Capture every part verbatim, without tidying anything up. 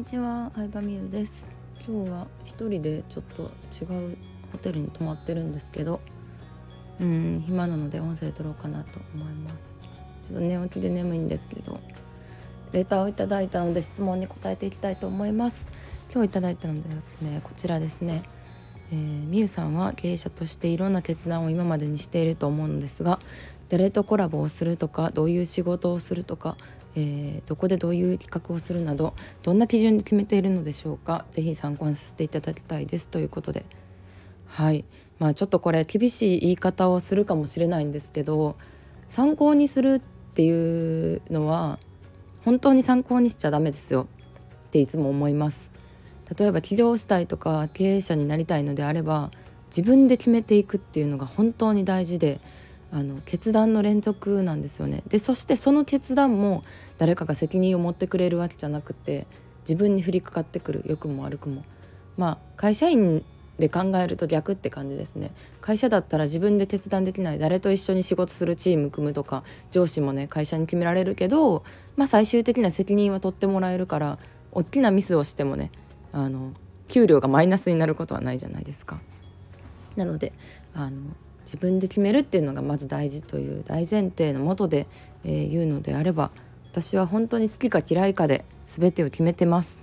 にちは、相葉美優です。今日は一人でちょっと違うホテルに泊まってるんですけど、うーん暇なので音声撮ろうかなと思います。ちょっと寝起きで眠いんですけど、レターをいただいたので質問に答えていきたいと思います。今日いただいたのでですね、こちらですね。えー、美優さんは経営者としていろんな決断を今までにしていると思うのですが、誰とコラボをするとか、どういう仕事をするとか、えー、どこでどういう企画をするなど、どんな基準で決めているのでしょうか。ぜひ参考にさせていただきたいです、ということで。はい、まあ、ちょっとこれ厳しい言い方をするかもしれないんですけど、参考にするっていうのは本当に参考にしちゃダメですよっていつも思います。例えば起業したいとか経営者になりたいのであれば、自分で決めていくっていうのが本当に大事で、あの決断の連続なんですよね。で、そしてその決断も誰かが責任を持ってくれるわけじゃなくて、自分に降りかかってくる、良くも悪くも。まあ会社員で考えると逆って感じですね。会社だったら自分で決断できない、誰と一緒に仕事する、チーム組むとか、上司もね会社に決められるけど、まあ最終的な責任は取ってもらえるから、大きなミスをしてもね、あの給料がマイナスになることはないじゃないですか。なのであの自分で決めるっていうのがまず大事という大前提のもとで、えー、言うのであれば、私は本当に好きか嫌いかで全てを決めてます。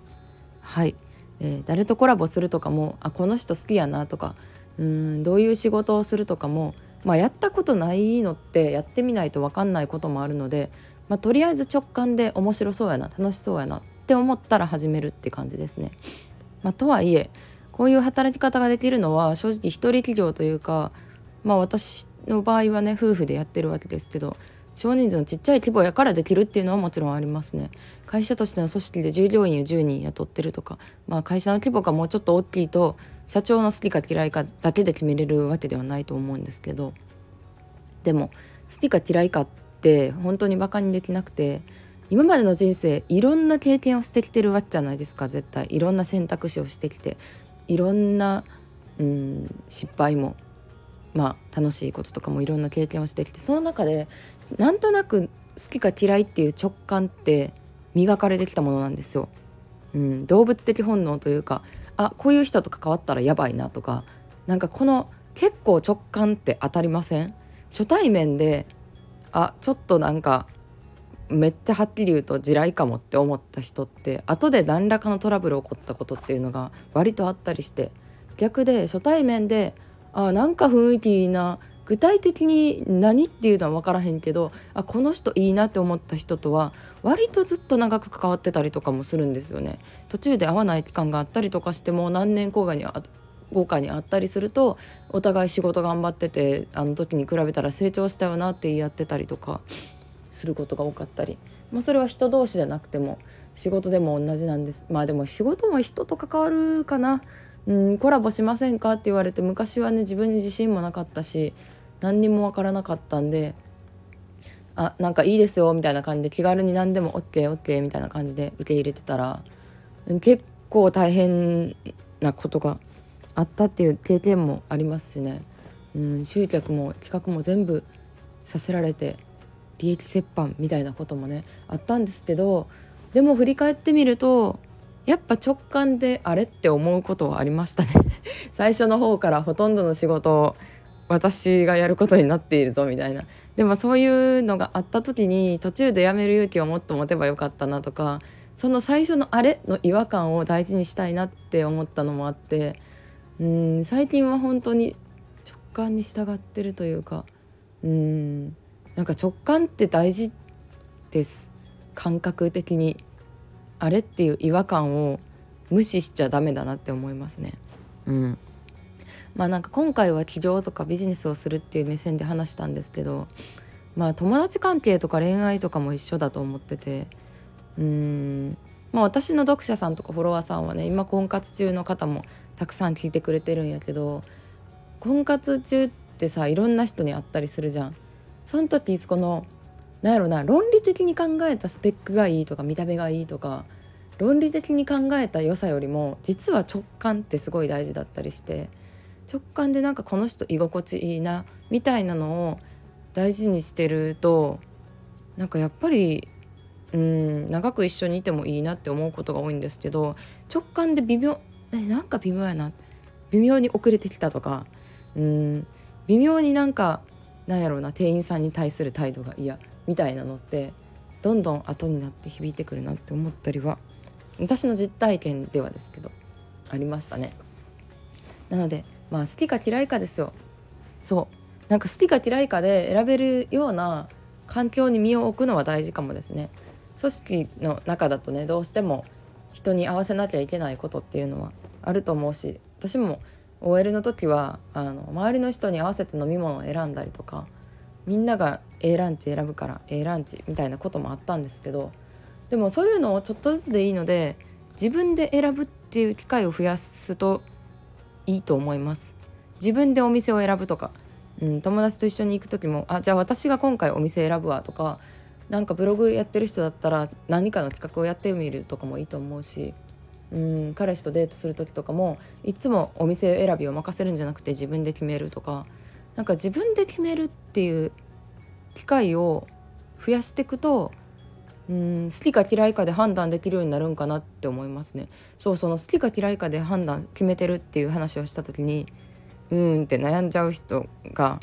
はい、えー、誰とコラボするとかも、あこの人好きやなとか、うーんどういう仕事をするとかも、まあ、やったことないのってやってみないと分かんないこともあるので、まあ、とりあえず直感で面白そうやな、楽しそうやなって思ったら始めるって感じですね。まあ、とはいえこういう働き方ができるのは正直一人企業というか、まあ私の場合はね夫婦でやってるわけですけど、少人数のちっちゃい規模やからできるっていうのはもちろんありますね。会社としての組織で従業員をじゅうにん雇ってるとか、まあ、会社の規模がもうちょっと大きいと社長の好きか嫌いかだけで決めれるわけではないと思うんですけど、でも好きか嫌いかって本当にバカにできなくて、今までの人生いろんな経験をしてきてるわけじゃないですか。絶対いろんな選択肢をしてきて、いろんなうん失敗も、まあ楽しいこととかもいろんな経験をしてきて、その中でなんとなく好きか嫌いっていう直感って磨かれてきたものなんですよ。うん、動物的本能というか、あこういう人と関わったらやばいなとか、なんかこの結構直感って当たりません？初対面であちょっとなんかめっちゃはっきり言うと地雷かもって思った人って、後で何らかのトラブル起こったことっていうのが割とあったりして、逆で初対面であなんか雰囲気いいな、具体的に何っていうのは分からへんけど、あこの人いいなって思った人とは割とずっと長く関わってたりとかもするんですよね。途中で会わない期間があったりとかして、もう何年後かにあ豪華にあったりすると、お互い仕事頑張ってて、あの時に比べたら成長したよなって言い合ってたりとかすることが多かったり、まあ、それは人同士じゃなくても仕事でも同じなんです。まあでも仕事も人と関わるかな。うんコラボしませんかって言われて、昔はね自分に自信もなかったし何にもわからなかったんで、あなんかいいですよみたいな感じで気軽に何でも オーケーオーケー みたいな感じで受け入れてたら、結構大変なことがあったっていう経験もありますしね。うん集客も企画も全部させられて、利益折半みたいなこともねあったんですけど、でも振り返ってみるとやっぱ直感であれって思うことはありましたね。最初の方からほとんどの仕事を私がやることになっているぞみたいな。でもそういうのがあった時に、途中でやめる勇気をもっと持てばよかったなとか、その最初のあれの違和感を大事にしたいなって思ったのもあって、うーん最近は本当に直感に従ってるというか、うーんなんか直感って大事です。感覚的にあれっていう違和感を無視しちゃダメだなって思いますね。うん、まあなんか今回は起業とかビジネスをするっていう目線で話したんですけど、まあ友達関係とか恋愛とかも一緒だと思ってて、うーんまあ私の読者さんとかフォロワーさんはね、今婚活中の方もたくさん聞いてくれてるんやけど、婚活中ってさいろんな人に会ったりするじゃん。その時このなんやろな、論理的に考えたスペックがいいとか見た目がいいとか、論理的に考えた良さよりも実は直感ってすごい大事だったりして、直感でなんかこの人居心地いいなみたいなのを大事にしてると、なんかやっぱりうーん長く一緒にいてもいいなって思うことが多いんですけど、直感で微妙えなんか微妙やな、微妙に遅れてきたとか、うーん微妙になんかなんやろうな、店員さんに対する態度が嫌みたいなのってどんどん後になって響いてくるなって思ったりは、私の実体験ではですけどありましたね。なのでまあ好きか嫌いかですよ。そうなんか好きか嫌いかで選べるような環境に身を置くのは大事かもですね。組織の中だとね、どうしても人に合わせなきゃいけないことっていうのはあると思うし、私も オーエル の時はあの周りの人に合わせて飲み物を選んだりとか、みんなが A ランチ選ぶから A ランチみたいなこともあったんですけど、でもそういうのをちょっとずつでいいので自分で選ぶっていう機会を増やすといいと思います。自分でお店を選ぶとか、うん、友達と一緒に行く時もあじゃあ私が今回お店選ぶわとか、なんかブログやってる人だったら何かの企画をやってみるとかもいいと思うし、うん彼氏とデートする時とかもいつもお店選びを任せるんじゃなくて自分で決めるとか、なんか自分で決めるっていう機会を増やしていくと、うん好きか嫌いかで判断できるようになるんかなって思いますね。そうその好きか嫌いかで判断決めてるっていう話をした時にうーんって悩んじゃう人が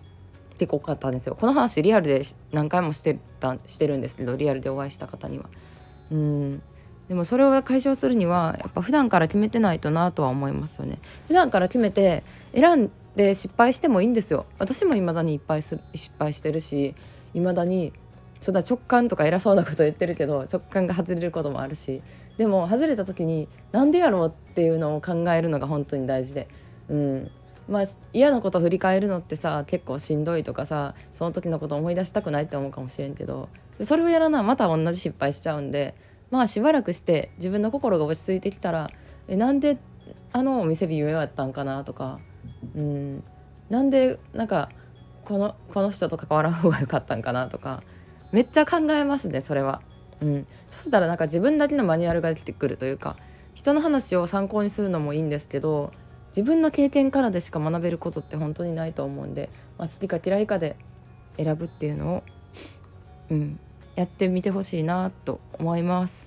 結構多かったんですよ。この話リアルで何回もしてたしてるんですけど、リアルでお会いした方にはうーんでもそれを解消するにはやっぱ普段から決めてないとなとは思いますよね。普段から決めて選んで失敗してもいいんですよ。私も未だにいっぱい失敗してるし、未だにそんな直感とか偉そうなこと言ってるけど直感が外れることもあるし、でも外れた時になんでやろうっていうのを考えるのが本当に大事で、うんまあ、嫌なこと振り返るのってさ結構しんどいとかさ、その時のこと思い出したくないって思うかもしれんけど、それをやらなまた同じ失敗しちゃうんで、まあしばらくして自分の心が落ち着いてきたらえなんであのお店微妙やったんかなとか、うんなんでなんかこの、この人と関わらん方が良かったんかなとかめっちゃ考えますねそれは、うん、そしたらなんか自分だけのマニュアルができてくるというか、人の話を参考にするのもいいんですけど自分の経験からでしか学べることって本当にないと思うんで、まあ、好きか嫌いかで選ぶっていうのを、うん、やってみてほしいなと思います。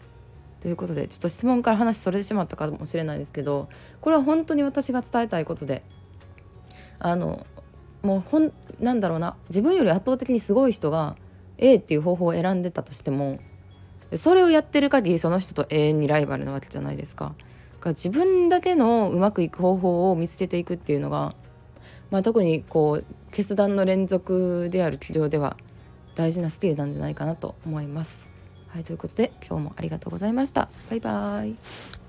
ということでちょっと質問から話それてしまったかもしれないですけど、これは本当に私が伝えたいことで、あのもうほんなんだろうな、自分より圧倒的にすごい人が A っていう方法を選んでたとしても、それをやってる限りその人と永遠にライバルなわけじゃないですか。自分だけのうまくいく方法を見つけていくっていうのが、まあ、特にこう決断の連続である起業では大事なスキルなんじゃないかなと思います。はい、ということで今日もありがとうございました。バイバイ。